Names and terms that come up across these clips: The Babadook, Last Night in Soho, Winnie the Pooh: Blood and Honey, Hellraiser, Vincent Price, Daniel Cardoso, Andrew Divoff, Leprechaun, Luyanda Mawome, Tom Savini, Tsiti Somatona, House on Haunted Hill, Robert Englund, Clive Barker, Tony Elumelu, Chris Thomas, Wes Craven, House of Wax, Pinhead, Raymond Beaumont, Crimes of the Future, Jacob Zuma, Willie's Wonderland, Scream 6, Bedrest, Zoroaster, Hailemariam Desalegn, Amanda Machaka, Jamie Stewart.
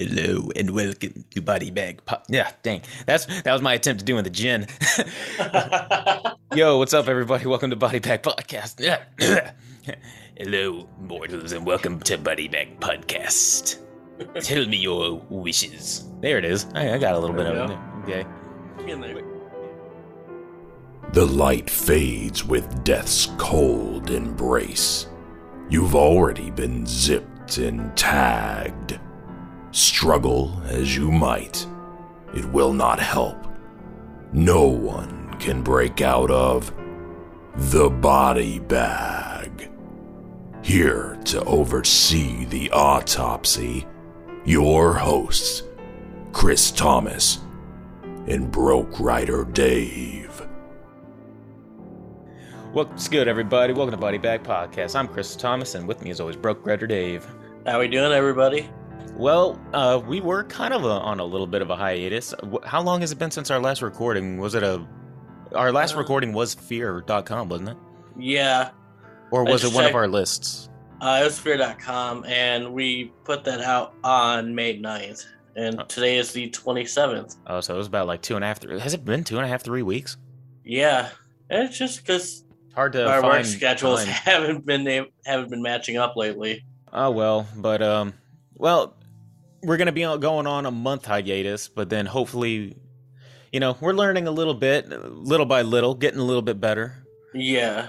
Hello and welcome to Body Bag Podcast. Yeah, dang. That was my attempt at doing the gin. Yo, what's up, everybody? Welcome to Body Bag Podcast. Hello, mortals, and welcome to Body Bag Podcast. Tell me your wishes. There it is. I got a little there bit of it. Okay. In there. The light fades with death's cold embrace. You've already been zipped and tagged. Struggle as you might, it will not help. No one can break out of the body bag. Here to oversee the autopsy, your hosts, Chris Thomas and Broke Rider Dave. What's good, everybody? Welcome to Body Bag Podcast. I'm Chris Thomas, and with me as always, Broke Rider Dave. How we doing, everybody? Well, we were kind of on a little bit of a hiatus. How long has it been since our last recording? Was it our last recording was Fear.com, wasn't it? Yeah. Or was it one of our lists? It was Fear.com, and we put that out on May 9th, and today is the 27th. Oh, so it was about like 2.5, has it been 2.5, 3 weeks? Yeah, and it's just because hard to our work schedules haven't been matching up lately. Oh, well, but well, we're going to be going on a month hiatus, but then hopefully, you know, we're learning a little bit, little by little, getting a little bit better. Yeah.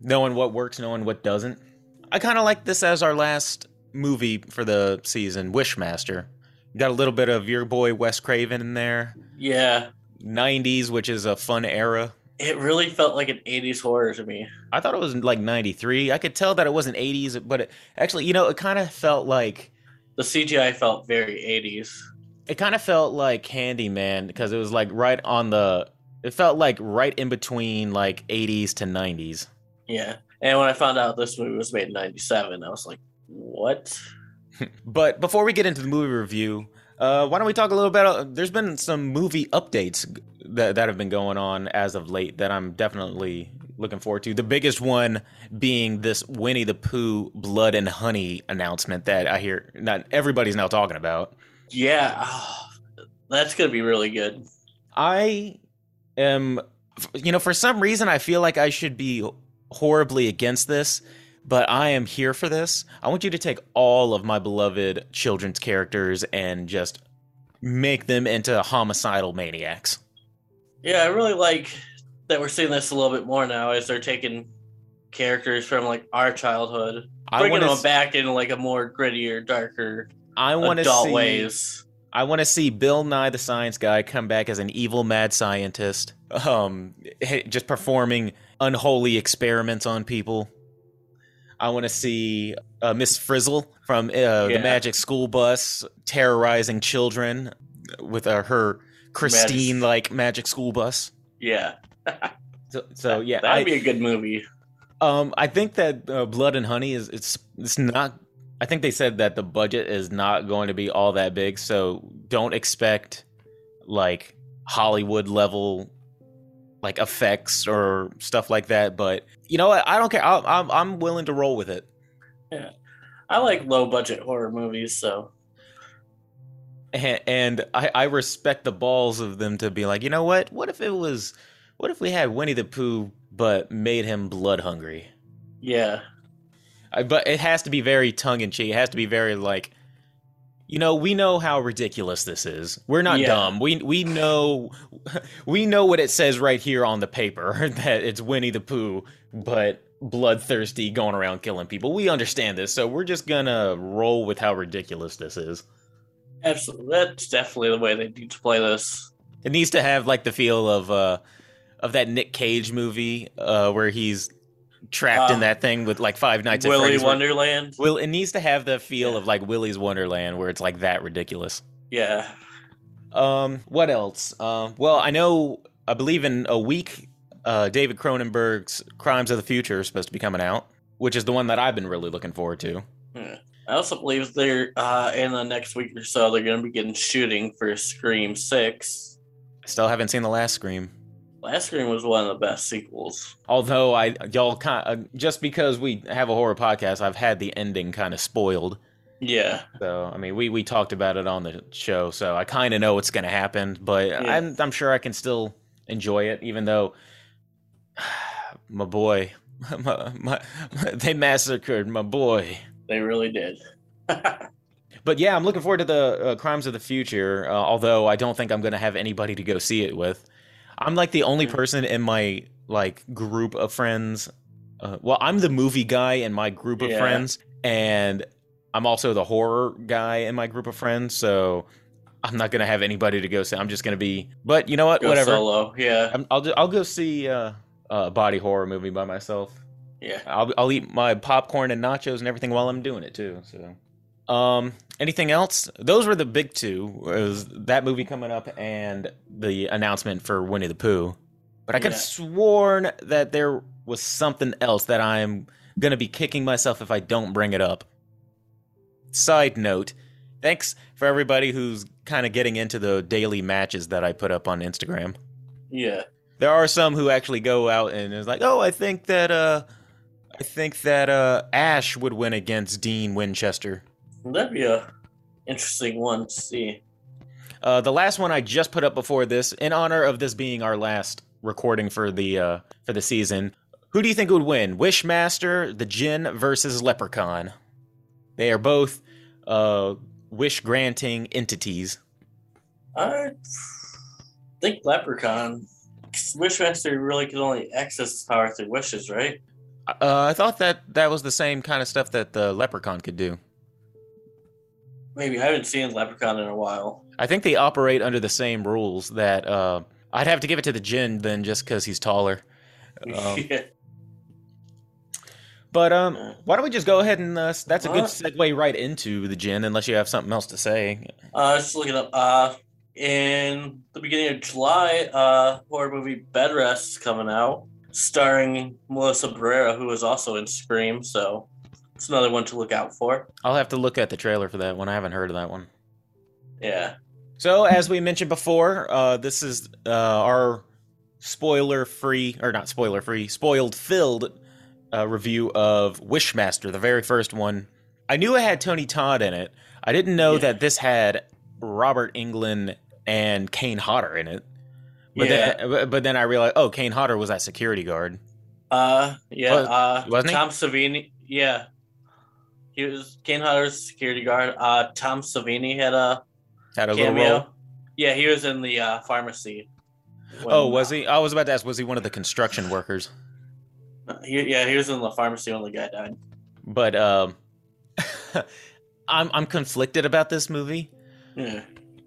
Knowing what works, knowing what doesn't. I kind of like this as our last movie for the season, Wishmaster. Got a little bit of your boy Wes Craven in there. Yeah. 90s, which is a fun era. It really felt like an 80s horror to me. I thought it was like 93. I could tell that it wasn't 80s, but actually, you know, it kind of felt like... The CGI felt very 80s. It kind of felt like Candyman because it was like right on the... It felt like right in between like 80s to 90s. Yeah. And when I found out this movie was made in 97, I was like, what? But before we get into the movie review, why don't we talk a little bit... There's been some movie updates that have been going on as of late that I'm definitely looking forward to. The biggest one being this Winnie the Pooh Blood and Honey announcement that I hear not everybody's now talking about. Yeah, that's going to be really good. I am, you know, for some reason, I feel like I should be horribly against this, but I am here for this. I want you to take all of my beloved children's characters and just make them into homicidal maniacs. Yeah, I really like that we're seeing this a little bit more now as they're taking characters from, like, our childhood, bringing them back in, like, a more grittier, darker, adult ways. I want to see Bill Nye the Science Guy come back as an evil mad scientist, just performing unholy experiments on people. I want to see Miss Frizzle from the Magic School Bus terrorizing children with her... Christine, like Magic School Bus. Yeah. so yeah, that'd be a good movie. I think that Blood and Honey is it's not. I think they said that the budget is not going to be all that big, so don't expect like Hollywood level like effects or stuff like that. But you know what? I don't care. I'm willing to roll with it. Yeah, I like low budget horror movies, so. And I respect the balls of them to be like, you know what? What if we had Winnie the Pooh, but made him blood hungry? Yeah. But it has to be very tongue in cheek. It has to be very like, you know, we know how ridiculous this is. We're not dumb. We know what it says right here on the paper that it's Winnie the Pooh, but bloodthirsty, going around killing people. We understand this, so we're just gonna roll with how ridiculous this is. Absolutely, that's definitely the way they need to play this. It needs to have like the feel of that Nick Cage movie where he's trapped in that thing with like Five Nights at Willie's Wonderland. Well, it needs to have the feel of like Willie's Wonderland where it's like that ridiculous. Yeah. What else? Well, I believe in a week, David Cronenberg's Crimes of the Future is supposed to be coming out, which is the one that I've been really looking forward to. Yeah. I also believe they're in the next week or so they're going to be getting shooting for Scream 6. I still haven't seen the last Scream. Last Scream was one of the best sequels. Although y'all just because we have a horror podcast, I've had the ending kind of spoiled. Yeah. So, I mean, we talked about it on the show, so I kind of know what's going to happen, but yeah. I'm sure I can still enjoy it, even though my boy, they massacred my boy. They really did. But yeah, I'm looking forward to the Crimes of the Future, although I don't think I'm going to have anybody to go see it with. I'm like the only person in my like group of friends. Well, I'm the movie guy in my group of friends, and I'm also the horror guy in my group of friends, so I'm not going to have anybody to go see. I'm just going to be, but you know what? Go whatever. Solo, yeah. I'll go see a body horror movie by myself. Yeah. I'll eat my popcorn and nachos and everything while I'm doing it too. So, anything else? Those were the big two. Was that movie coming up and the announcement for Winnie the Pooh. But I could have sworn that there was something else that I'm going to be kicking myself if I don't bring it up. Side note, thanks for everybody who's kind of getting into the daily matches that I put up on Instagram. Yeah. There are some who actually go out and is like, oh, I think that Ash would win against Dean Winchester. That'd be a interesting one to see. The last one I just put up before this, in honor of this being our last recording for the season, who do you think would win? Wishmaster, the Djinn versus Leprechaun. They are both wish-granting entities. I think Leprechaun. Wishmaster really could only access his power through wishes, right? I thought that was the same kind of stuff that the Leprechaun could do. Maybe. I haven't seen Leprechaun in a while. I think they operate under the same rules that... I'd have to give it to the Djinn then just because he's taller. Yeah. But why don't we just go ahead and... that's a good segue right into the Djinn, unless you have something else to say. Just looking up. In the beginning of July, horror movie Bedrest is coming out, starring Melissa Barrera, who was also in Scream, so it's another one to look out for. I'll have to look at the trailer for that one. I haven't heard of that one. Yeah. So, as we mentioned before, this is our spoiled-filled review of Wishmaster, the very first one. I knew it had Tony Todd in it. I didn't know that this had Robert Englund and Kane Hodder in it. But then I realized, oh, Kane Hodder was that security guard. Wasn't he? Tom Savini. Yeah, he was Kane Hodder's security guard. Tom Savini had a cameo. Little role. Yeah, he was in the pharmacy. Was he? I was about to ask, was he one of the construction workers? He was in the pharmacy when the guy died. But I'm conflicted about this movie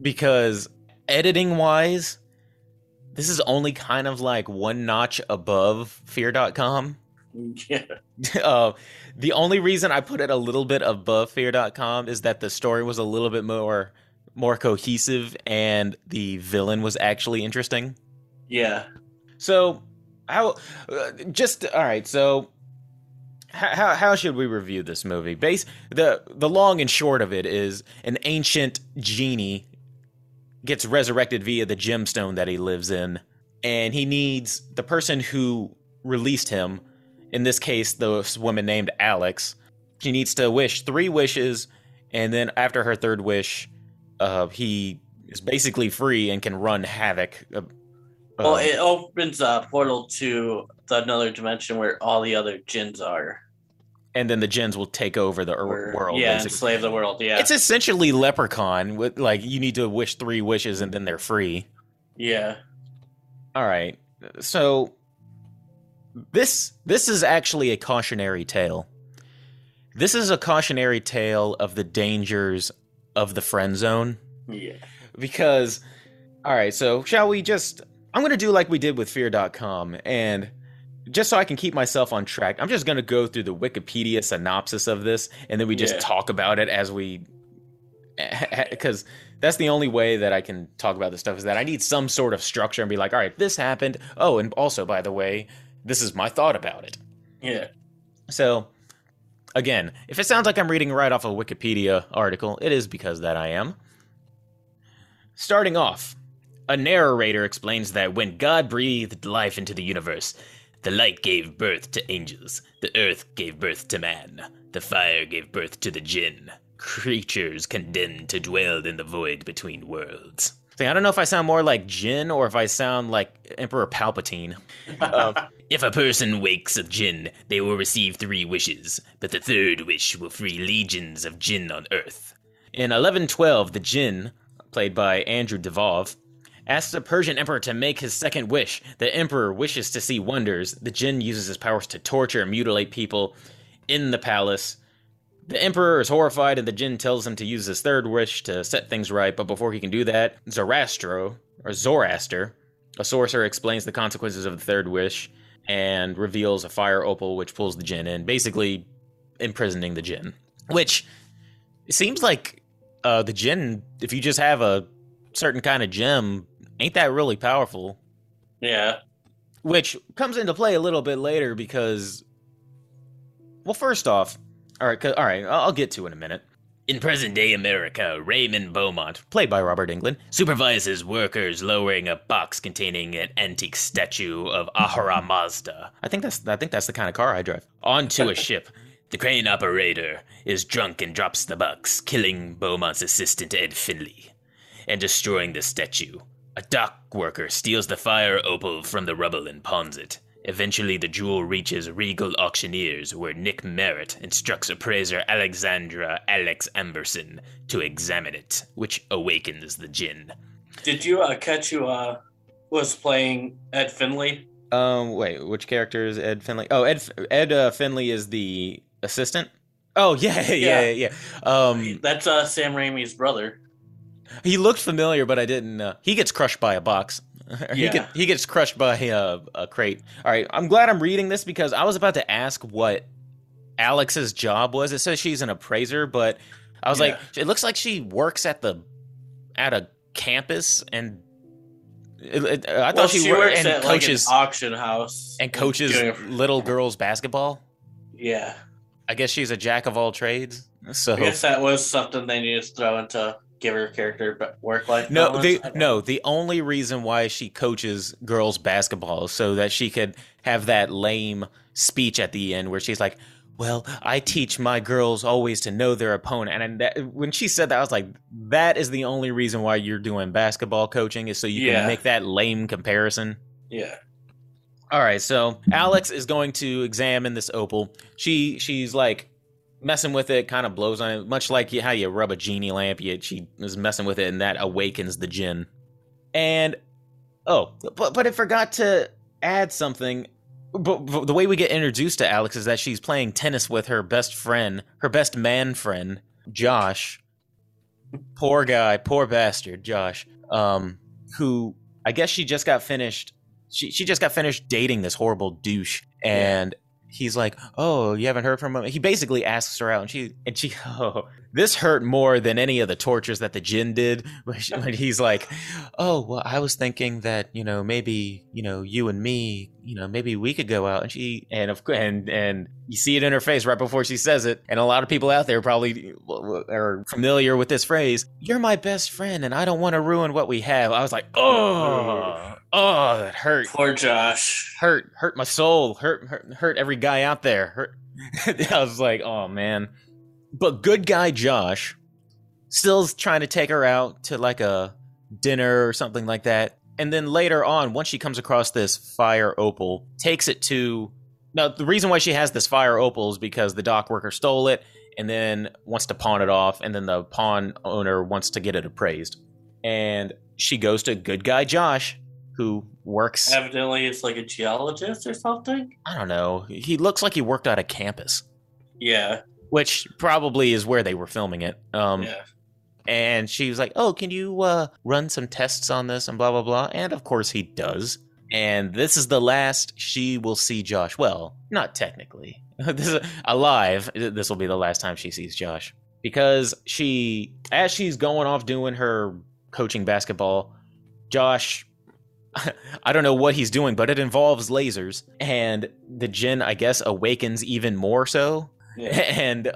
because editing-wise, this is only kind of like one notch above Fear.com. Yeah. The only reason I put it a little bit above Fear.com is that the story was a little bit more cohesive and the villain was actually interesting. Yeah. So... all right. So, how should we review this movie? The long and short of it is an ancient genie gets resurrected via the gemstone that he lives in, and he needs the person who released him. In this case, this woman named Alex. She needs to wish three wishes, and then after her third wish, he is basically free and can run havoc. Well, it opens a portal to another dimension where all the other djinns are. And then the djinns will take over the world. Yeah, basically. Enslave the world, yeah. It's essentially Leprechaun. With, like, you need to wish three wishes and then they're free. Yeah. All right. So, this is actually a cautionary tale. This is a cautionary tale of the dangers of the friend zone. Yeah. Because, all right, so shall we just... I'm going to do like we did with Fear.com, and just so I can keep myself on track, I'm just going to go through the Wikipedia synopsis of this, and then we just talk about it as we... Because that's the only way that I can talk about this stuff, is that I need some sort of structure and be like, all right, this happened. Oh, and also, by the way, this is my thought about it. Yeah. So, again, if it sounds like I'm reading right off a Wikipedia article, it is because that I am. Starting off... A narrator explains that when God breathed life into the universe, the light gave birth to angels, the earth gave birth to man, the fire gave birth to the djinn, creatures condemned to dwell in the void between worlds. See, I don't know if I sound more like Jin or if I sound like Emperor Palpatine. If a person wakes a Jinn, they will receive 3 wishes, but the 3rd wish will free legions of Jinn on Earth. In 1112, the Jinn, played by Andrew Divoff, asks the Persian emperor to make his 2nd wish. The emperor wishes to see wonders. The Jinn uses his powers to torture and mutilate people in the palace. The emperor is horrified, and the Jinn tells him to use his 3rd wish to set things right, but before he can do that, Zoroaster, a sorcerer, explains the consequences of the 3rd wish and reveals a fire opal, which pulls the Jinn in, basically imprisoning the Jinn. Which, it seems like the Jinn, if you just have a certain kind of gem, ain't that really powerful. Yeah. Which comes into play a little bit later because, well, first off, All right, I'll get to it in a minute. In present-day America, Raymond Beaumont, played by Robert Englund, supervises workers lowering a box containing an antique statue of Ahura Mazda. I think that's the kind of car I drive. Onto a ship. The crane operator is drunk and drops the box, killing Beaumont's assistant Ed Finley, and destroying the statue. A dock worker steals the fire opal from the rubble and pawns it. Eventually, the jewel reaches Regal Auctioneers, where Nick Merritt instructs appraiser Alexandra Alex Amberson to examine it, which awakens the Jinn. Did you catch who was playing Ed Finley? Wait, which character is Ed Finley? Oh, Ed Finley is the assistant? Oh, yeah. That's Sam Raimi's brother. He looked familiar, but I didn't. He gets crushed by a box. Yeah. He gets crushed by a crate. All right, I'm glad I'm reading this because I was about to ask what Alex's job was. It says she's an appraiser, but I was like, it looks like she works at a campus, and I thought she works and at coaches, like, an auction house and coaches little girls basketball. Yeah, I guess she's a jack of all trades. So I guess that was something they needed to throw into. Give her character work-life balance? The only reason why she coaches girls basketball is so that she could have that lame speech at the end where she's like, well, I teach my girls always to know their opponent. And that, when she said that, I was like, that is the only reason why you're doing basketball coaching is so you can make that lame comparison. Yeah. All right, so Alex is going to examine this opal. She's like, messing with it, kind of blows on it, much like how you rub a genie lamp. She is messing with it, and that awakens the Jinn. And but it forgot to add something. But the way we get introduced to Alex is that she's playing tennis with her best man friend, Josh. Poor guy, poor bastard, Josh. Who I guess she just got finished dating this horrible douche, and. Yeah. He's like, oh, you haven't heard from him? He basically asks her out, and she this hurt more than any of the tortures that the Jinn did. When he's like, oh, well, I was thinking that, maybe, you and me, maybe we could go out. And she, and you see it in her face right before she says it. And a lot of people out there probably are familiar with this phrase. You're my best friend, and I don't want to ruin what we have. I was like, oh, that hurt. Poor Josh. Hurt my soul. Hurt every guy out there. Hurt. I was like, oh, man. But good guy Josh still's trying to take her out to like a dinner or something like that. And then later on, once she comes across this fire opal, takes it to... Now, the reason why she has this fire opal is because the dock worker stole it and then wants to pawn it off. And then the pawn owner wants to get it appraised. And she goes to good guy Josh, who works... Evidently, it's like a geologist or something? I don't know. He looks like he worked out of campus. Yeah. Which probably is where they were filming it. Yeah. And she was like, oh, can you run some tests on this and blah, blah, blah. And, of course, he does. And this is the last she will see Josh. Well, not technically. This is alive. This will be the last time she sees Josh. Because as she's going off doing her coaching basketball, Josh... I don't know what he's doing, but it involves lasers, and the Jinn, I guess, awakens even more so, and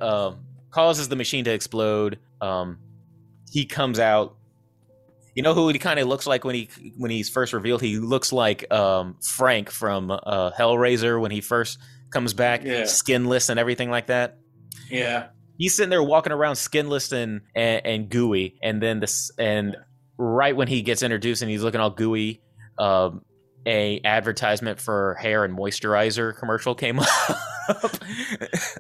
causes the machine to explode. He comes out. You know who he kind of looks like when he's first revealed? He looks like Frank from Hellraiser when he first comes back, skinless and everything like that. Yeah. He's sitting there walking around skinless and gooey, and then this, and right when he gets introduced and he's looking all gooey, a advertisement for hair and moisturizer commercial came up.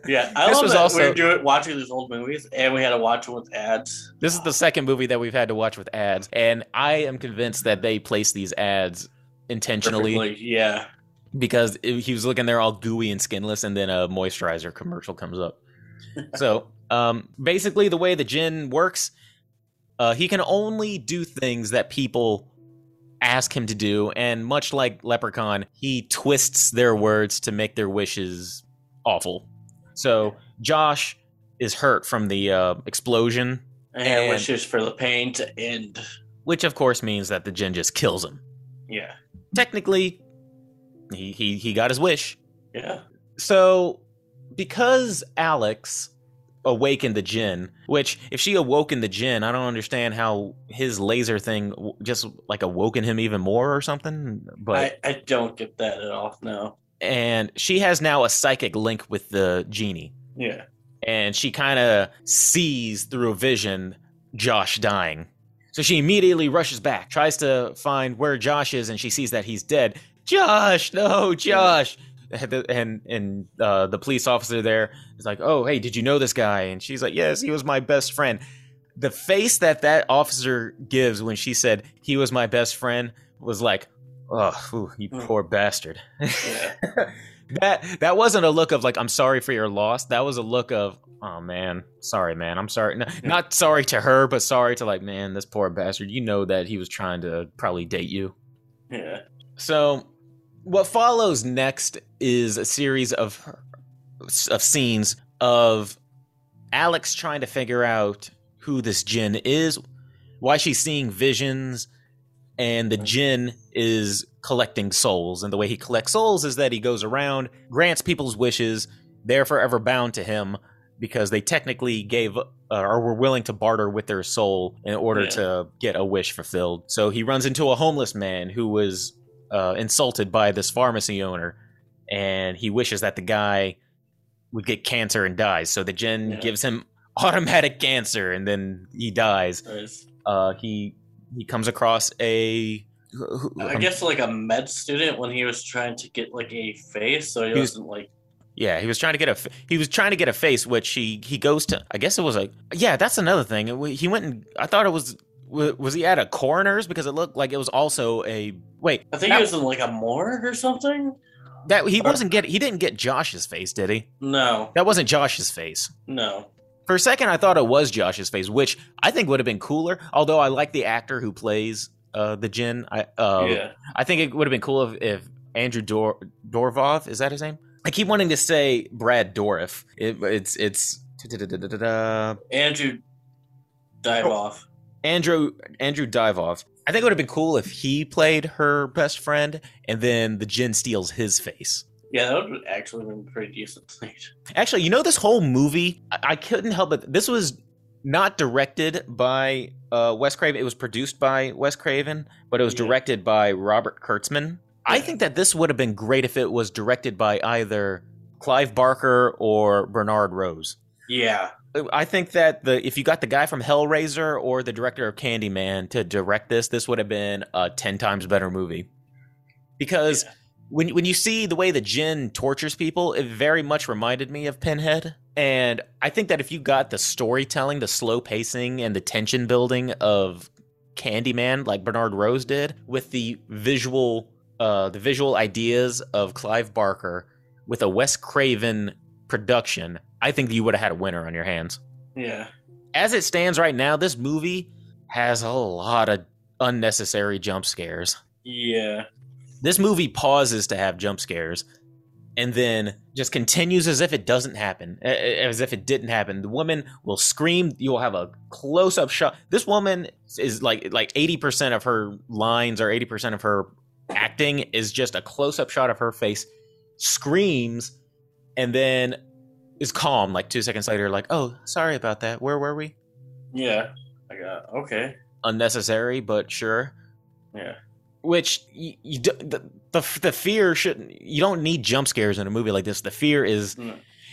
Yeah, I love that we're watching these old movies, and we had to watch them with ads. This is the second movie that we've had to watch with ads, and I am convinced that they placed these ads intentionally. Perfectly, yeah. Because he was looking there all gooey and skinless, and then a moisturizer commercial comes up. So basically the way the djinn works, he can only do things that people ask him to do. And much like Leprechaun, he twists their words to make their wishes awful. So Josh is hurt from the explosion. And wishes for the pain to end. Which, of course, means that the djinn just kills him. Yeah. Technically, he got his wish. Yeah. So because Alex awakened the djinn, which if she awoken the djinn, I don't understand how his laser thing just like awoken him even more or something. But I don't get that at all. No. And she has now a psychic link with the genie. Yeah. And she kind of sees through a vision Josh dying. So she immediately rushes back, tries to find where Josh is, and she sees that he's dead. Josh, no, Josh. And the police officer there is like, oh, hey, did you know this guy? And she's like, yes, he was my best friend. The face that officer gives when she said he was my best friend was like, oh, ooh, you poor bastard. Yeah. That wasn't a look of like, I'm sorry for your loss. That was a look of, oh, man, sorry, man. I'm sorry. No, not sorry to her, but sorry to like, man, this poor bastard. You know that he was trying to probably date you. Yeah. So what follows next is a series of scenes of Alex trying to figure out who this djinn is, why she's seeing visions, and the djinn is collecting souls. And the way he collects souls is that he goes around, grants people's wishes. They're forever bound to him because they technically gave or were willing to barter with their soul in order to get a wish fulfilled. So he runs into a homeless man who was insulted by this pharmacy owner, and he wishes that the guy would get cancer and dies. So the djinn gives him automatic cancer, and then he dies. Nice. He comes across I guess like a med student when he was trying to get like a face, so he wasn't like. Yeah, he was trying to get a face, which he goes to. I guess it was like that's another thing. He went and I thought it was. Was he at a coroner's? Because it looked like it was also a wait. I think he was in like a morgue or something. That he didn't get Josh's face, did he? No, that wasn't Josh's face. No. For a second, I thought it was Josh's face, which I think would have been cooler. Although I like the actor who plays the djinn. I think it would have been cool if Andrew Divoff, is that his name? I keep wanting to say Brad Dourif. It's Andrew Divoff. Andrew Divoff. I think it would have been cool if he played her best friend, and then the djinn steals his face. Yeah, that would actually have been pretty decent. Actually, you know, this whole movie, I couldn't help it. This was not directed by Wes Craven. It was produced by Wes Craven, but it was directed by Robert Kurtzman. Yeah. I think that this would have been great if it was directed by either Clive Barker or Bernard Rose. Yeah. I think that if you got the guy from Hellraiser or the director of Candyman to direct this would have been a 10 times better movie. Because when you see the way the djinn tortures people, it very much reminded me of Pinhead. And I think that if you got the storytelling, the slow pacing, and the tension building of Candyman, like Bernard Rose did, with the visual ideas of Clive Barker, with a Wes Craven production, I think you would have had a winner on your hands. Yeah. As it stands right now, this movie has a lot of unnecessary jump scares. Yeah. This movie pauses to have jump scares and then just continues as if it doesn't happen, as if it didn't happen. The woman will scream. You'll have a close-up shot. This woman is like 80% of her lines or 80% of her acting is just a close-up shot of her face, screams, and then is calm like 2 seconds later, like, oh, sorry about that, where were we? Yeah, I got okay. Unnecessary, but sure. Yeah. Which the fear shouldn't. You don't need jump scares in a movie like this. The fear is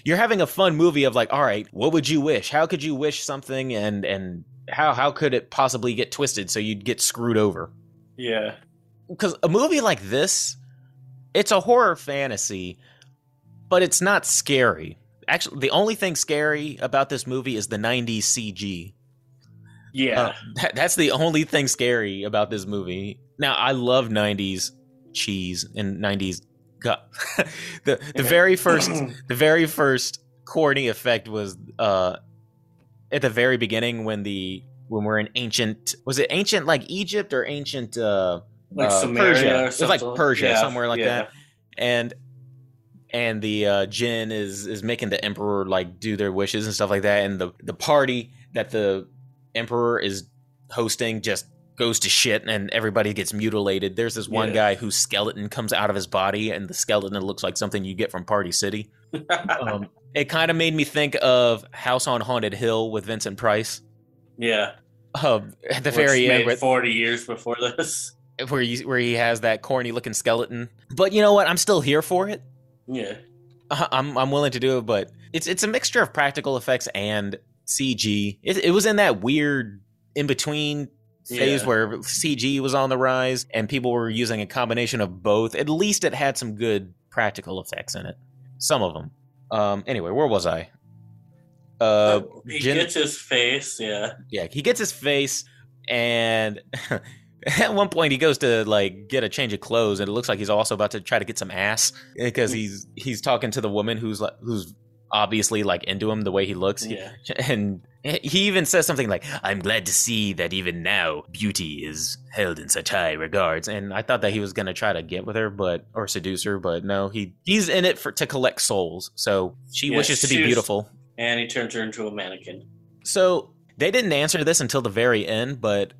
you're having a fun movie of like, all right, what would you wish? How could you wish something, and how could it possibly get twisted so you'd get screwed over? Yeah. Because a movie like this, it's a horror fantasy, but it's not scary. Actually, the only thing scary about this movie is the 90s CG. Yeah. That's the only thing scary about this movie. Now, I love 90s cheese and 90s gut. the very first corny effect was at the very beginning when we're in ancient, was it ancient like Egypt or ancient like Samaria, Persia? Or something. It's like Persia, yeah, somewhere like that. And the djinn is making the emperor like do their wishes and stuff like that. And the party that the emperor is hosting just goes to shit and everybody gets mutilated. There's this one guy whose skeleton comes out of his body, and the skeleton looks like something you get from Party City. It kind of made me think of House on Haunted Hill with Vincent Price. Yeah. At the very end. 40 years before this. Where he has that corny looking skeleton. But you know what? I'm still here for it. Yeah. I'm willing to do it, but it's a mixture of practical effects and CG. It was in that weird in-between phase where CG was on the rise and people were using a combination of both. At least it had some good practical effects in it. Some of them. Anyway, where was I? He gets his face, yeah. Yeah, he gets his face, and at one point he goes to like get a change of clothes, and it looks like he's also about to try to get some ass because he's talking to the woman who's obviously like into him the way he looks. Yeah. And he even says something like, "I'm glad to see that even now beauty is held in such high regards." And I thought that he was going to try to get with her, or seduce her, but no, he's in it to collect souls. So she wishes to be beautiful, and he turns her into a mannequin. So they didn't answer this until the very end, but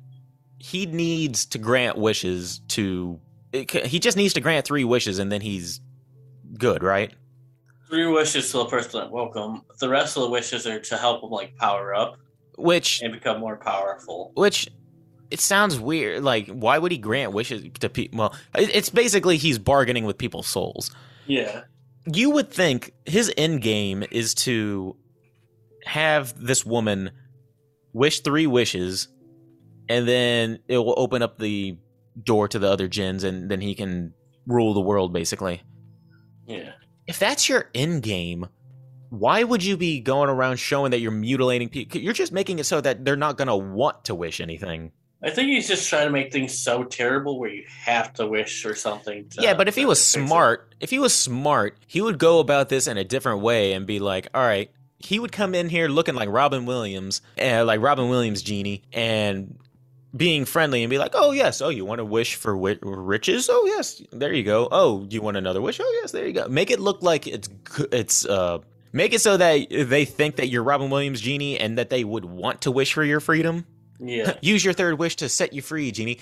he needs to grant wishes he just needs to grant 3 wishes, and then he's good, right? 3 wishes to the person that woke him. The rest of the wishes are to help him, like, power up. And become more powerful. Which, it sounds weird. Like, why would he grant wishes to people? Well, it's basically he's bargaining with people's souls. Yeah. You would think his end game is to have this woman wish 3 wishes, and then it will open up the door to the other djinns, and then he can rule the world, basically. Yeah. If that's your end game, why would you be going around showing that you're mutilating people? You're just making it so that they're not going to want to wish anything. I think he's just trying to make things so terrible where you have to wish or something. Yeah, but if he was smart, he would go about this in a different way and be like, all right, he would come in here looking like Robin Williams' genie, and being friendly and be like, oh, yes. Oh, you want to wish for riches? Oh, yes. There you go. Oh, you want another wish? Oh, yes. There you go. Make it look like make it so that they think that you're Robin Williams' genie and that they would want to wish for your freedom. Yeah. Use your 3rd wish to set you free, genie.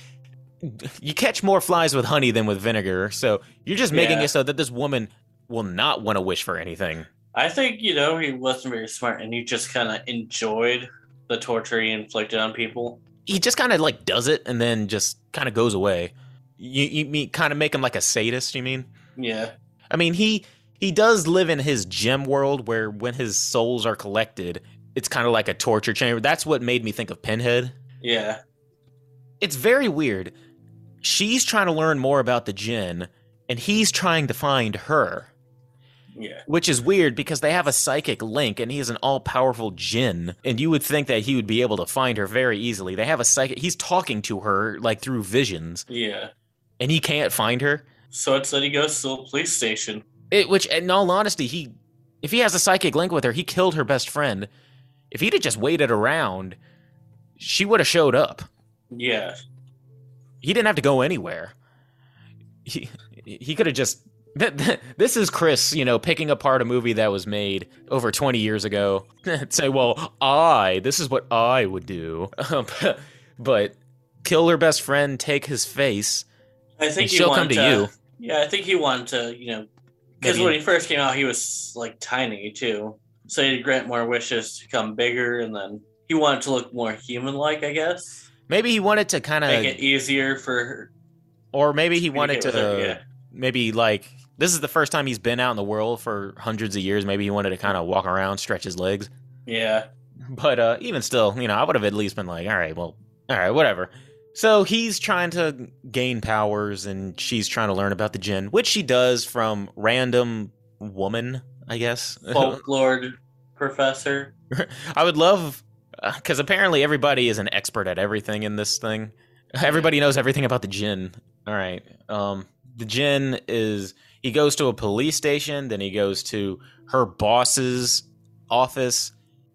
You catch more flies with honey than with vinegar. So you're just making it so that this woman will not want to wish for anything. I think, he wasn't very smart, and he just kind of enjoyed the torture he inflicted on people. He just kind of like does it and then just kind of goes away. You kind of make him like a sadist, you mean? Yeah. I mean, he does live in his gem world where when his souls are collected, it's kind of like a torture chamber. That's what made me think of Pinhead. Yeah. It's very weird. She's trying to learn more about the djinn, and he's trying to find her. Yeah. Which is weird because they have a psychic link, and he is an all-powerful djinn, and you would think that he would be able to find her very easily. They have a psychic. He's talking to her like through visions. Yeah. And he can't find her. So it's that he goes to the police station. Which, in all honesty, if he has a psychic link with her, he killed her best friend. If he'd have just waited around, she would have showed up. Yeah. He didn't have to go anywhere. He could have just... This is Chris, picking apart a movie that was made over 20 years ago. Say, well, this is what I would do. But kill her best friend, take his face, I think, and she'll come to you. Yeah, I think he wanted to, because when he first came out, he was, like, tiny, too. So he'd grant more wishes to become bigger, and then he wanted to look more human-like, I guess. Maybe he wanted to kind of... Make it easier for her. Or maybe he wanted to... Maybe, like... This is the first time he's been out in the world for hundreds of years. Maybe he wanted to kind of walk around, stretch his legs. Yeah. But even still, you know, I would have at least been like, all right, whatever. So he's trying to gain powers, and she's trying to learn about the djinn, which she does from random woman, I guess. Folklore professor. I would love, because apparently everybody is an expert at everything in this thing. Everybody knows everything about the djinn. All right. The djinn is, he goes to a police station, then he goes to her boss's office,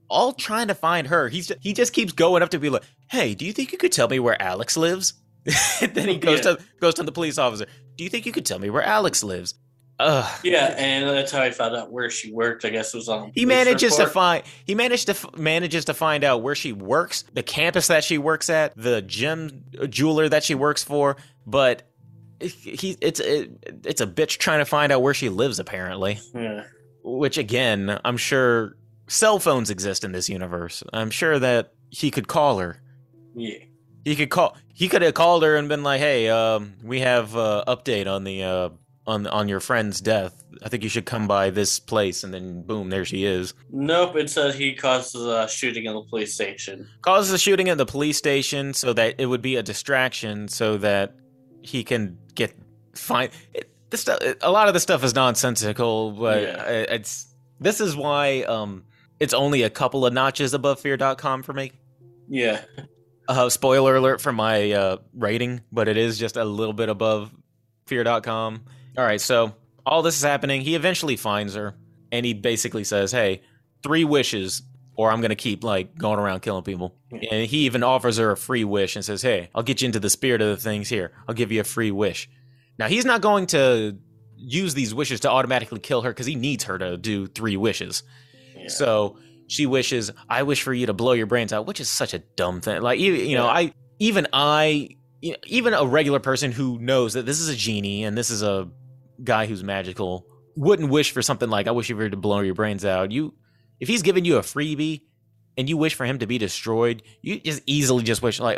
all trying to find her. He just keeps going up to be like, hey, do you think you could tell me where Alex lives? Then he goes to the police officer. Do you think you could tell me where Alex lives? Ugh. Yeah, and that's how he found out where she worked. I guess it was on. He manages to find out where she works, the campus that she works at, the gym jeweler that she works for, but it's a bitch trying to find out where she lives apparently. Yeah. Which again, I'm sure cell phones exist in this universe. I'm sure that he could call her. Yeah. He could have called her and been like, "Hey, we have update on the on your friend's death. I think you should come by this place." And then boom, there she is. Nope, it says he causes a shooting in the police station. Causes a shooting in the police station so that it would be a distraction so that he can find it. This stuff, a lot of the stuff is nonsensical, but yeah. This is why it's only a couple of notches above Fear.com for me. Yeah. Spoiler alert for my rating, but it is just a little bit above Fear.com. All right, so all this is happening. He eventually finds her, and he basically says, hey, 3 wishes, or I'm going to keep like going around killing people. Yeah. And he even offers her a free wish and says, hey, I'll get you into the spirit of the things here. I'll give you a free wish. Now, he's not going to use these wishes to automatically kill her because he needs her to do 3 wishes. Yeah. So she wishes, I wish for you to blow your brains out, which is such a dumb thing. Like, you know, even a regular person who knows that this is a genie and this is a guy who's magical wouldn't wish for something like, I wish you were to blow your brains out. If he's giving you a freebie and you wish for him to be destroyed, you just easily just wish like,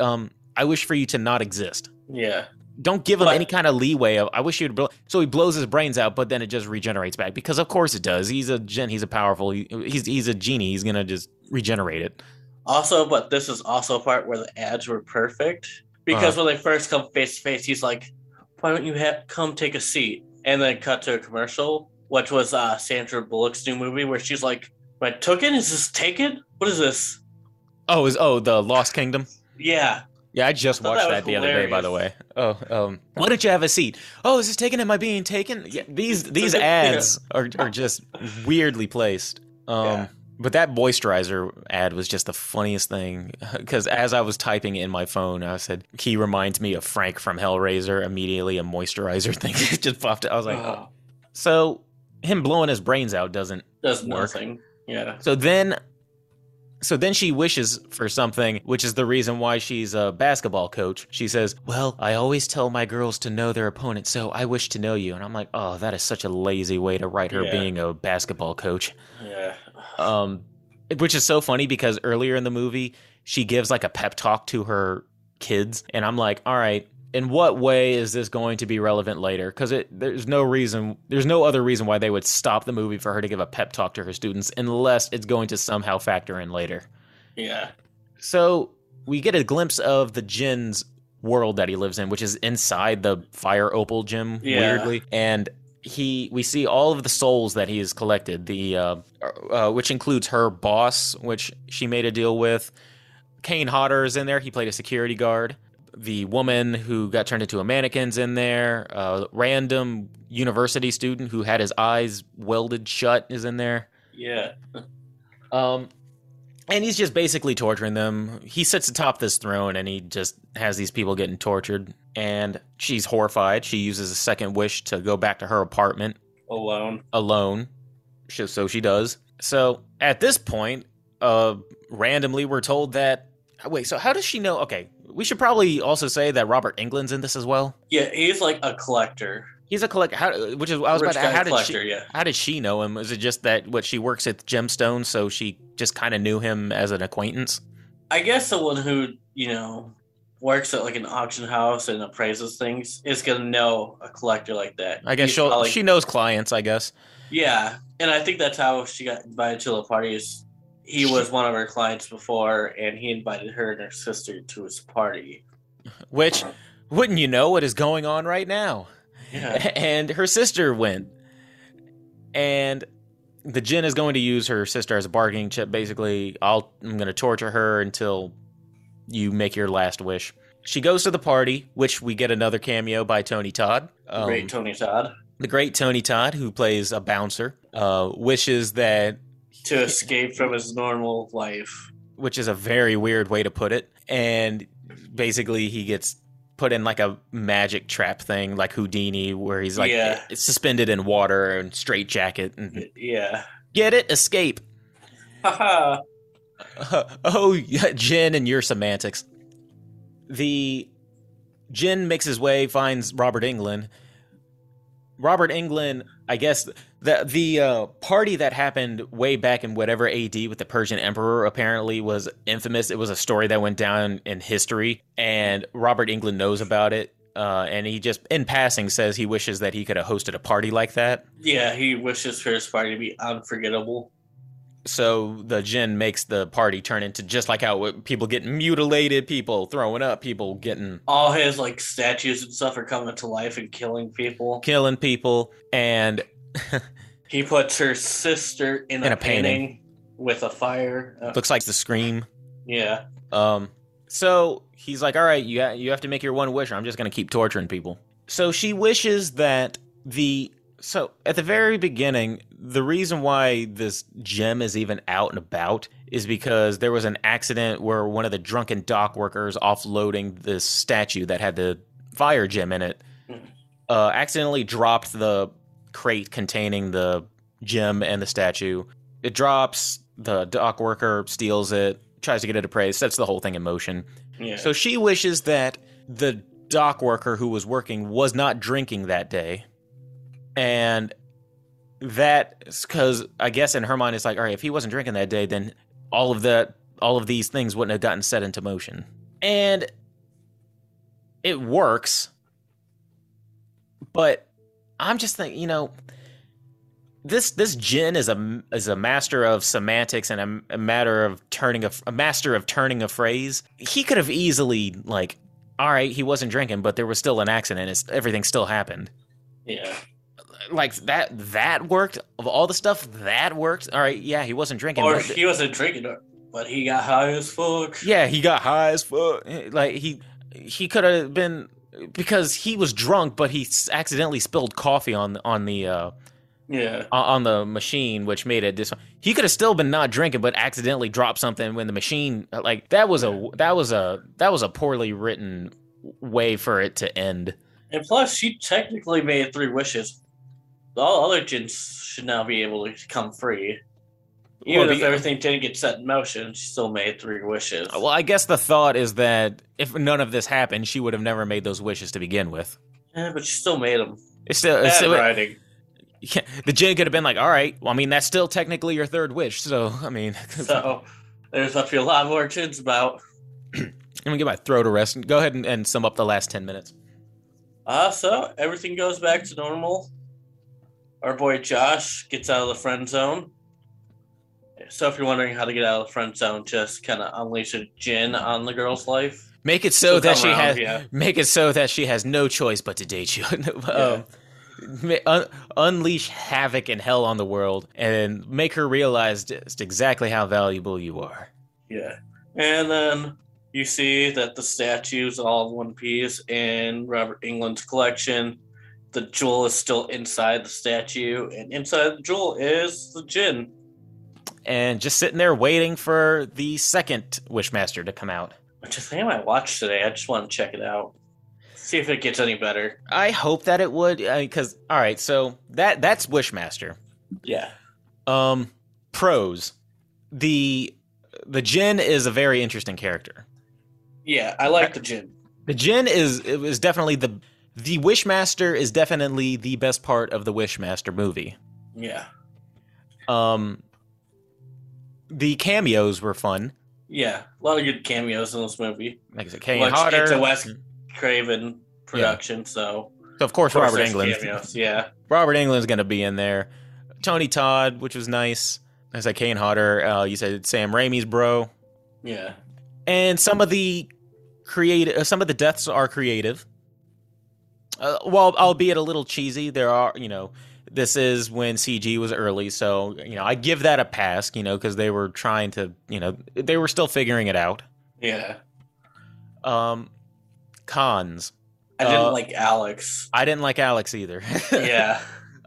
I wish for you to not exist. Yeah. Don't give him any kind of leeway of, I wish you'd blow. So he blows his brains out, but then it just regenerates back because of course it does. He's a djinn. He's a powerful. He's a genie. He's going to just regenerate it. Also, but this is also a part where the ads were perfect because when they first come face to face, he's like, why don't you come take a seat? And then cut to a commercial, which was Sandra Bullock's new movie where she's like, my token? Is this taken? What is this? Oh, the Lost Kingdom? Yeah. Yeah, I just watched that the other day, by the way. Oh, why don't you have a seat? Oh, is this taken? Am I being taken? Yeah, these ads are just weirdly placed. Yeah. But that moisturizer ad was just the funniest thing because as I was typing in my phone, I said, he reminds me of Frank from Hellraiser. Immediately a moisturizer thing just popped up. I was like, oh. So him blowing his brains out does nothing. Yeah. So then she wishes for something, which is the reason why she's a basketball coach. She says, well, I always tell my girls to know their opponent, so I wish to know you. And I'm like, oh, that is such a lazy way to write her being a basketball coach. Yeah. Which is so funny because earlier in the movie, she gives like a pep talk to her kids. And I'm like, all right, in what way is this going to be relevant later? Because there's no other reason why they would stop the movie for her to give a pep talk to her students unless it's going to somehow factor in later. Yeah. So we get a glimpse of the djinn's world that he lives in, which is inside the Fire Opal gym, weirdly. And we see all of the souls that he has collected, which includes her boss, which she made a deal with. Kane Hodder is in there. He played a security guard. The woman who got turned into a mannequin's in there. A random university student who had his eyes welded shut is in there. Yeah. And he's just basically torturing them. He sits atop this throne and he just has these people getting tortured. And she's horrified. She uses a second wish to go back to her apartment. Alone. So she does. So at this point, randomly we're told that... Wait, so how does she know... Okay. We should probably also say that Robert Englund's in this as well. Yeah, he's like a collector. He's a collector. How did she know him? Is it just that she works at Gemstone, so she just kind of knew him as an acquaintance? I guess someone who, you know, works at like an auction house and appraises things is going to know a collector like that. I guess she knows clients, I guess. Yeah. And I think that's how she got invited to the parties. He was one of her clients before, and he invited her and her sister to his party. Which, wouldn't you know, what is going on right now? Yeah. And her sister went. And the djinn is going to use her sister as a bargaining chip. Basically, I'm going to torture her until you make your last wish. She goes to the party, which we get another cameo by Tony Todd. The great Tony Todd, who plays a bouncer, wishes that... to escape from his normal life. Which is a very weird way to put it. And basically, he gets put in like a magic trap thing, like Houdini, where he's like suspended in water and straitjacket. And... yeah. Get it? Escape. Haha. Oh, Jin and your semantics. The Jin makes his way, finds Robert Englund. Robert Englund, I guess, the party that happened way back in whatever AD with the Persian emperor apparently was infamous. It was a story that went down in history, and Robert Englund knows about it. And he just, in passing, says he wishes that he could have hosted a party like that. Yeah, he wishes for his party to be unforgettable. So the djinn makes the party turn into just like how people getting mutilated, people throwing up, people getting... all his, like, statues and stuff are coming to life and killing people. And... he puts her sister in a painting with a fire. Looks like the Scream. Yeah. So he's like, all right, you have to make your one wish, or I'm just going to keep torturing people. So she wishes that the... so at the very beginning, the reason why this gem is even out and about is because there was an accident where one of the drunken dock workers offloading this statue that had the fire gem in it accidentally dropped the crate containing the gem and the statue. It drops, the dock worker steals it, tries to get it appraised, sets the whole thing in motion. Yeah. So she wishes that the dock worker who was working was not drinking that day. And that's because I guess in her mind it's like, all right, if he wasn't drinking that day, then all of these things wouldn't have gotten set into motion. And it works. But I'm just thinking, you know, this djinn is a master of semantics and a master of turning a phrase. He could have easily, like, all right, he wasn't drinking, but there was still an accident. Everything still happened. Yeah. Like, that worked? Of all the stuff, that worked? All right, yeah, he wasn't drinking. Or he wasn't drinking, but he got high as fuck. Yeah, he got high as fuck. Like, he could have been... because he was drunk, but he accidentally spilled coffee on the machine, which made it this... he could have still been not drinking, but accidentally dropped something when the machine... like, that was a poorly written way for it to end. And plus, she technically made three wishes. All other djinns should now be able to come free. Even if everything didn't get set in motion, she still made three wishes. Well, I guess the thought is that if none of this happened, she would have never made those wishes to begin with. Yeah, but she still made them. It's still writing. Yeah, the djinn could have been like, all right, well, I mean, that's still technically your third wish, so, I mean. So, there's up to a lot more djinns about. I'm going to get my throat a rest. Go ahead and sum up the last 10 minutes. So everything goes back to normal. Our boy Josh gets out of the friend zone. So if you're wondering how to get out of the friend zone, just kind of unleash a djinn on the girl's life. Make it so that she has no choice but to date you. Unleash havoc and hell on the world, and make her realize just exactly how valuable you are. Yeah, and then. You see that the statue's all in one piece in Robert Englund's collection. The jewel is still inside the statue, and inside the jewel is the djinn. And just sitting there waiting for the second Wishmaster to come out. Which is the thing I watched today. I just want to check it out. See if it gets any better. I hope that it would, because, all right, so that's Wishmaster. Yeah. Pros. The djinn is a very interesting character. Yeah, I like the djinn. The djinn is definitely the Wishmaster is definitely the best part of the Wishmaster movie. Yeah. The cameos were fun. Yeah, a lot of good cameos in this movie. Like I said, Kane Hodder. It's a Wes Craven production, yeah. So of course, Robert Englund. Yeah, Robert Englund's going to be in there. Tony Todd, which was nice. I said Kane Hodder. You said Sam Raimi's bro. Yeah. And some of the deaths are creative. Well, albeit a little cheesy. There are, this is when CG was early, so I give that a pass, because they were trying to, they were still figuring it out. Yeah. Cons. I didn't like Alex. I didn't like Alex either. Yeah.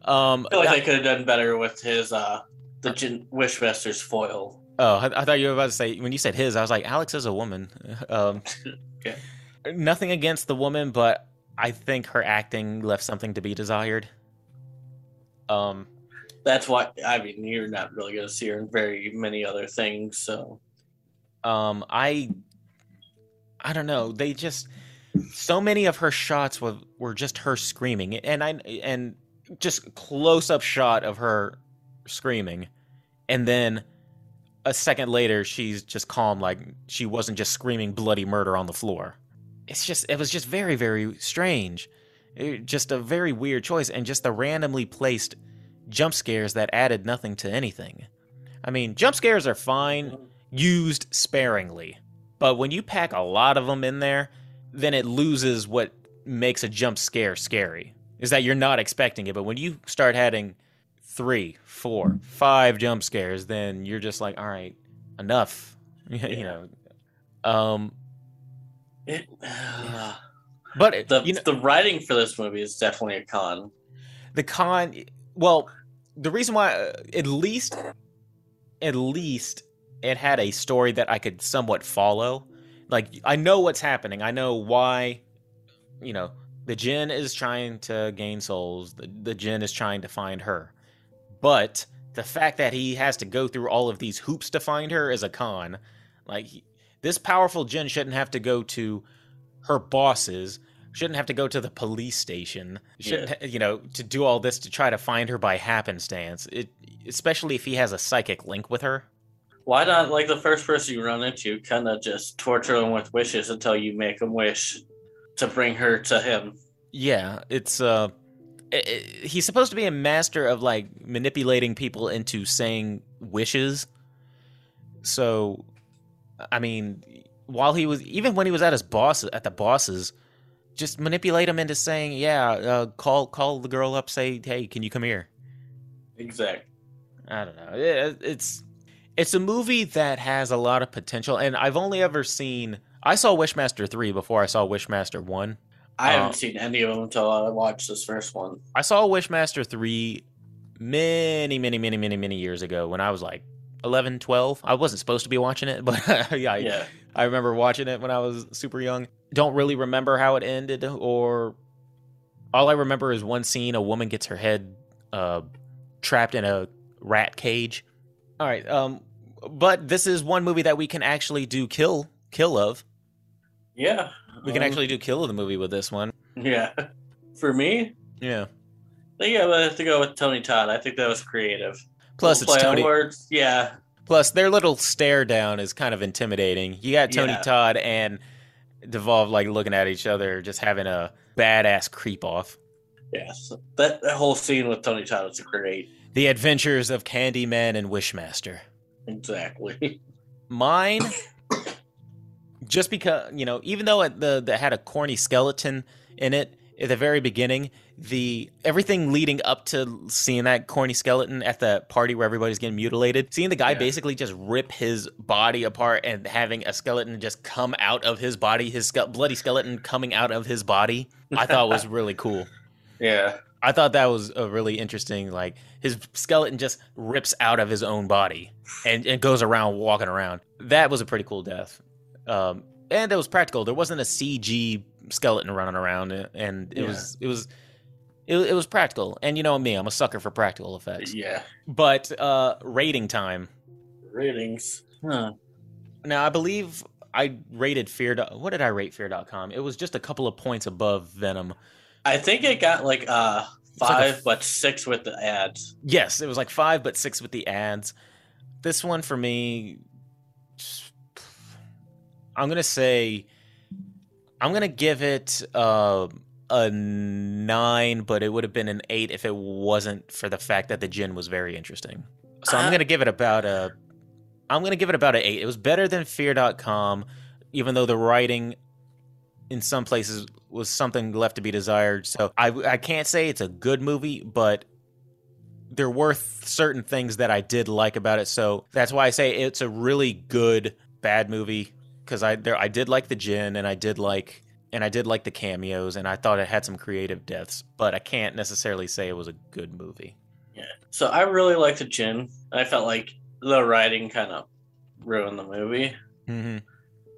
I feel like they could have done better with his the Wishmaster's foil. Oh, I thought you were about to say, when you said his, I was like, Alex is a woman. Yeah. Nothing against the woman, but I think her acting left something to be desired. That's why, you're not really going to see her in very many other things, so. I don't know. They just, so many of her shots were just her screaming, and just close-up shot of her screaming, and then a second later, she's just calm, like she wasn't just screaming bloody murder on the floor. It was just very, very strange. Just a very weird choice, and just the randomly placed jump scares that added nothing to anything. Jump scares are fine, used sparingly. But when you pack a lot of them in there, then it loses what makes a jump scare scary. Is that you're not expecting it, but when you start adding 3, 4, 5 jump scares, then you're just like, all right, enough. But the writing for this movie is definitely a con. Well, the reason why, at least it had a story that I could somewhat follow. Like, I know what's happening. I know why, the djinn is trying to gain souls. The djinn is trying to find her. But the fact that he has to go through all of these hoops to find her is a con. Like, this powerful djinn shouldn't have to go to her bosses, shouldn't have to go to the police station, shouldn't, to do all this to try to find her by happenstance, especially if he has a psychic link with her. Why not, like, the first person you run into, kind of just torture them with wishes until you make them wish to bring her to him? Yeah, it's... he's supposed to be a master of, like, manipulating people into saying wishes. So, when he was at the bosses, just manipulate him into saying, call the girl up, say, hey, can you come here? Exactly. I don't know. It's a movie that has a lot of potential, and I saw Wishmaster 3 before I saw Wishmaster 1. I haven't seen any of them until I watched this first one. I saw Wishmaster 3 many, many, many, many, many years ago when I was like 11, 12. I wasn't supposed to be watching it, but I remember watching it when I was super young. Don't really remember how it ended, or all I remember is one scene, a woman gets her head trapped in a rat cage. All right, but this is one movie that we can actually do kill of. Yeah. We can actually do kill of the movie with this one. Yeah. For me? Yeah. I think I would have to go with Tony Todd. I think that was creative. Plus, it's Tony. Words. Yeah. Plus, their little stare down is kind of intimidating. You got Tony Todd and Divoff, like, looking at each other, just having a badass creep off. Yes. Yeah, so that whole scene with Tony Todd was great. The Adventures of Candyman and Wishmaster. Exactly. Mine... Just because, even though it had a corny skeleton in it at the very beginning, everything leading up to seeing that corny skeleton at the party where everybody's getting mutilated, seeing the guy basically just rip his body apart and having a skeleton just come out of his body, his bloody skeleton coming out of his body, I thought was really cool. Yeah. I thought that was a really interesting, like, his skeleton just rips out of his own body and goes around walking around. That was a pretty cool death. And it was practical. There wasn't a CG skeleton running around, and it was practical. And you know me, I'm a sucker for practical effects. Yeah. But rating time. Ratings. Huh. Now I believe I rated Fear. What did I rate Fear.com? It was just a couple of points above Venom. I think it got like 5, like but 6 with the ads. Yes, it was like 5, but 6 with the ads. This one for me. I'm going to say I'm going to give it a 9, but it would have been an 8 if it wasn't for the fact that the gin was very interesting. So I'm going to give it about an 8. It was better than Fear.com, even though the writing in some places was something left to be desired. So I can't say it's a good movie, but there were certain things that I did like about it. So that's why I say it's a really good bad movie, because I did like the gin, and I did like the cameos, and I thought it had some creative depths, but I can't necessarily say it was a good movie. Yeah. So I really liked the gin. I felt like the writing kind of ruined the movie. Mm-hmm.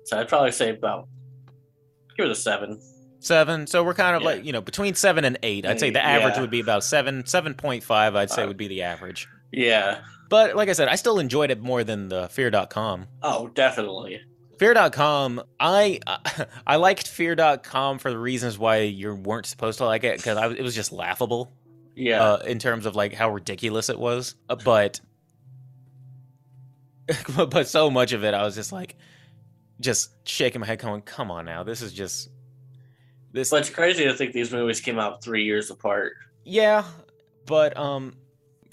So I'd probably say give it a 7. 7. So we're kind of like, between 7 and 8. I'd say the average would be about 7. 7.5, I'd say, would be the average. Yeah. But like I said, I still enjoyed it more than the Fear.com. Oh, definitely. Fear.com, I liked Fear.com for the reasons why you weren't supposed to like it, because it was just laughable. Yeah. In terms of like how ridiculous it was. But so much of it, I was just like, just shaking my head going, come on now, this is just... But it's crazy to think these movies came out 3 years apart. Yeah, but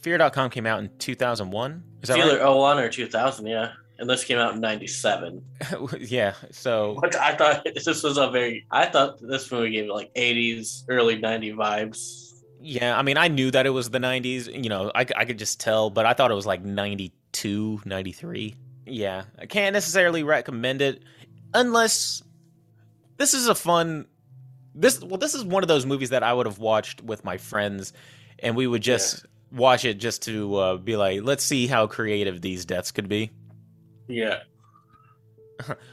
Fear.com came out in 2001. Is that either 01 or 2000, yeah. And this came out in 97. Yeah, so... Which I thought this was I thought this movie gave like 80s, early 90s vibes. Yeah, I mean, I knew that it was the 90s. I could just tell, but I thought it was like 92, 93. Yeah, I can't necessarily recommend it unless... This is a fun... This is one of those movies that I would have watched with my friends, and we would just watch it just to be like, let's see how creative these deaths could be. Yeah.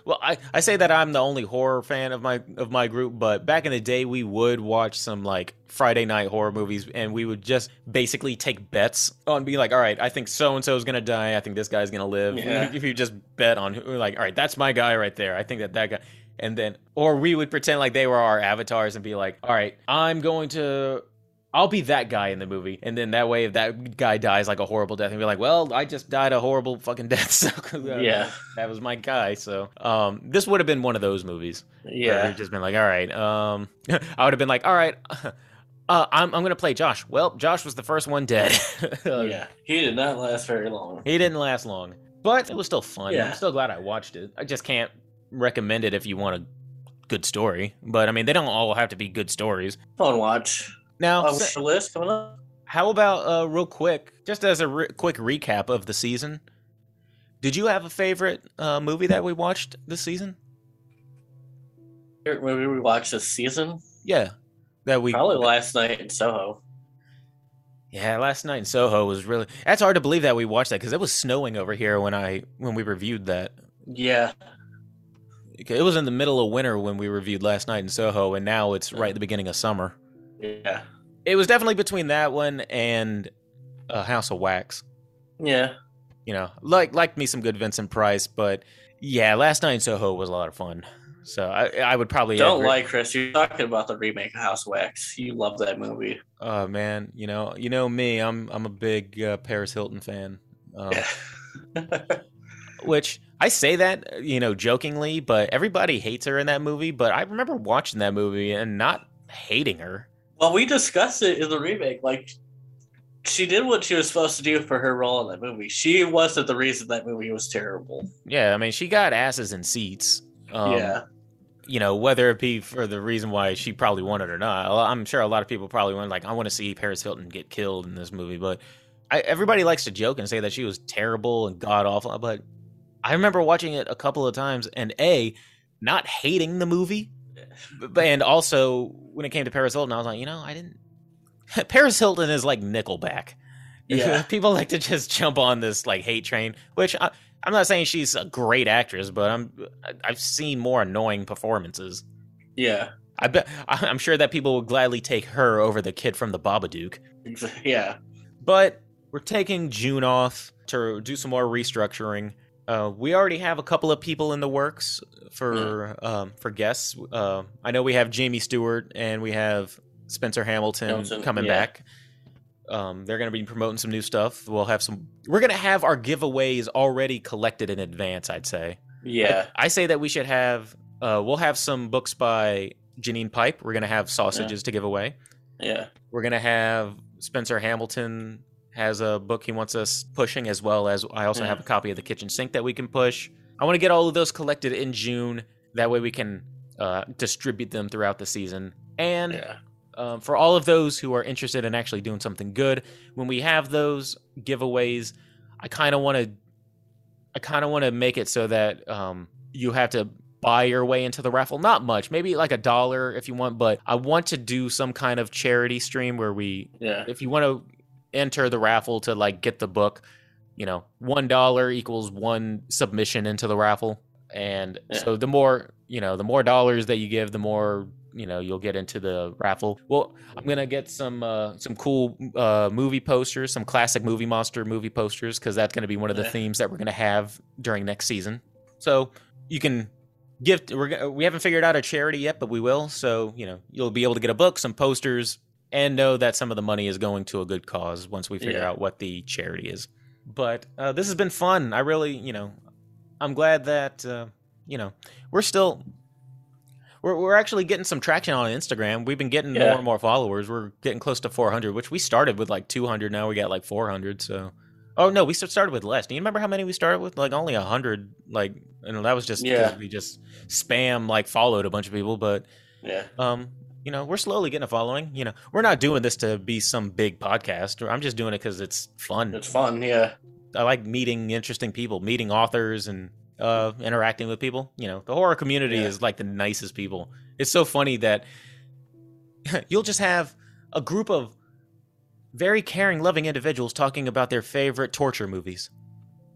Well, I say that I'm the only horror fan of my group, but back in the day, we would watch some like Friday night horror movies, and we would just basically take bets on being like, all right, I think so-and-so is going to die. I think this guy's going to live. Yeah. If you just bet on who, like, all right, that's my guy right there. I think that guy... And then, or we would pretend like they were our avatars and be like, all right, I'll be that guy in the movie. And then that way, if that guy dies like a horrible death, and be like, well, I just died a horrible fucking death. So that was my guy. So this would have been one of those movies. Yeah. We've just been like, all right. I would have been like, all right, I'm going to play Josh. Well, Josh was the first one dead. Yeah. He did not last very long. He didn't last long, but it was still fun. Yeah. I'm still glad I watched it. I just can't recommend it if you want a good story, but I mean, they don't all have to be good stories. Fun watch. Now, the list coming up. How about real quick, just as a quick recap of the season? Did you have a favorite movie that we watched this season? Favorite movie we watched this season? Yeah, that we probably Last Night in Soho. Yeah, Last Night in Soho was really. That's hard to believe that we watched that, because it was snowing over here when we reviewed that. Yeah. It was in the middle of winter when we reviewed Last Night in Soho, and now it's right at the beginning of summer. Yeah. It was definitely between that one and House of Wax. Yeah. Like me some good Vincent Price, but yeah, Last Night in Soho was a lot of fun. So I would probably... Don't lie, Chris. You're talking about the remake of House of Wax. You love that movie. Oh, man. You know me. I'm a big Paris Hilton fan. Which... I say that, jokingly, but everybody hates her in that movie. But I remember watching that movie and not hating her. Well, we discussed it in the remake. Like, she did what she was supposed to do for her role in that movie. She wasn't the reason that movie was terrible. Yeah, I mean, she got asses in seats. Yeah. Whether it be for the reason why she probably wanted or not. I'm sure a lot of people probably went like, I want to see Paris Hilton get killed in this movie. But everybody likes to joke and say that she was terrible and god-awful, but... I remember watching it a couple of times and not hating the movie, and also when it came to Paris Hilton, I was like, I didn't. Paris Hilton is like Nickelback. Yeah, people like to just jump on this like hate train, which I'm not saying she's a great actress, but I've seen more annoying performances. Yeah, I'm sure that people would gladly take her over the kid from the Babadook. Yeah, but we're taking June off to do some more restructuring. We already have a couple of people in the works for guests. I know we have Jamie Stewart and we have Spencer Hamilton coming back. They're going to be promoting some new stuff. We're going to have our giveaways already collected in advance, I'd say. Yeah. I say that we should have, we'll have some books by Janine Pipe. We're going to have sausages to give away. Yeah. We're going to have Spencer Hamilton has a book he wants us pushing, as well as I also have a copy of The Kitchen Sink that we can push. I want to get all of those collected in June. That way we can distribute them throughout the season. And for all of those who are interested in actually doing something good, when we have those giveaways, I kind of want to make it so that you have to buy your way into the raffle. Not much, maybe like $1 if you want, but I want to do some kind of charity stream where we, if you want to enter the raffle to like get the book, you know, $1 equals one submission into the raffle. And so the more dollars that you give, the more, you know, you'll get into the raffle. Well, I'm going to get some cool movie posters, some classic movie monster movie posters, because that's going to be one of the themes that we're going to have during next season. So you can gift. We haven't figured out a charity yet, but we will. So, you know, you'll be able to get a book, some posters, and know that some of the money is going to a good cause once we figure out what the charity is. But this has been fun. I really, you know, I'm glad that, you know, we're actually getting some traction on Instagram. We've been getting more and more followers. We're getting close to 400, which we started with like 200. Now we got like 400. So, oh no, we started with less. Do you remember how many we started with? Like only 100. Like, and that was just because we just spam like followed a bunch of people. But you know, we're slowly getting a following. You know, we're not doing this to be some big podcast. I'm just doing it because it's fun. It's fun, yeah. I like meeting interesting people, meeting authors, and interacting with people. You know, the horror community is like the nicest people. It's so funny that you'll just have a group of very caring, loving individuals talking about their favorite torture movies.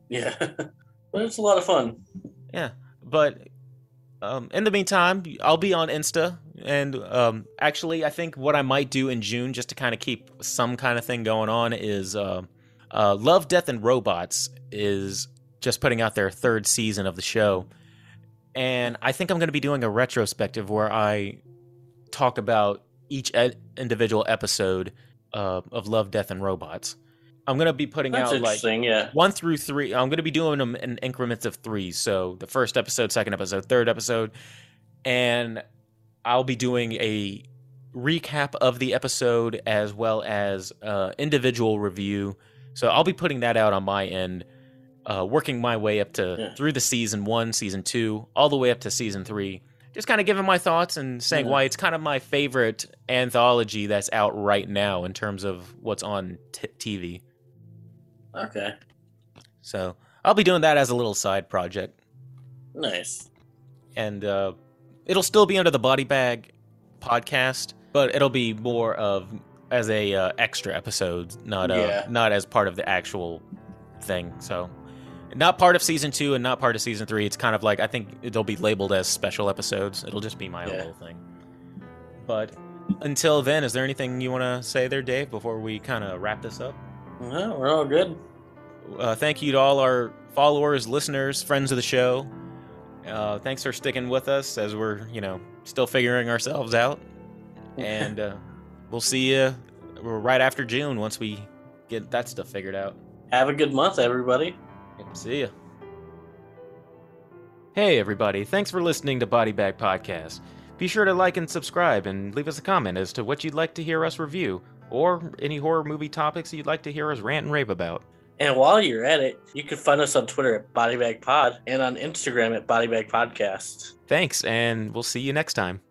Yeah, but it's a lot of fun. Yeah, but in the meantime, I'll be on Insta, and actually, I think what I might do in June, just to kind of keep some kind of thing going on, is Love, Death, and Robots is just putting out their third season of the show. And I think I'm going to be doing a retrospective where I talk about each individual episode of Love, Death, and Robots. I'm going to be putting out like 1 through 3. I'm going to be doing them in increments of 3. So the first episode, second episode, third episode. And I'll be doing a recap of the episode as well as individual review. So I'll be putting that out on my end. Working my way up to through the season 1, season 2, all the way up to season 3, just kind of giving my thoughts and saying why it's kind of my favorite anthology that's out right now in terms of what's on TV. Okay. So I'll be doing that as a little side project. Nice. And it'll still be under the Body Bag podcast, but it'll be more of as a extra episode, not as part of the actual thing. So. Not part of season 2 and not part of season 3. It's kind of like, I think they'll be labeled as special episodes. It'll just be my own little thing. But until then, is there anything you want to say there, Dave, before we kind of wrap this up? No, we're all good. Thank you to all our followers, listeners, friends of the show. Thanks for sticking with us as we're, you know, still figuring ourselves out. And we'll see you right after June once we get that stuff figured out. Have a good month, everybody. See ya. Hey everybody, thanks for listening to Body Bag Podcast. Be sure to like and subscribe and leave us a comment as to what you'd like to hear us review or any horror movie topics you'd like to hear us rant and rave about. And while you're at it, you can find us on Twitter at Body Bag Pod and on Instagram at Body Bag Podcast. Thanks, and we'll see you next time.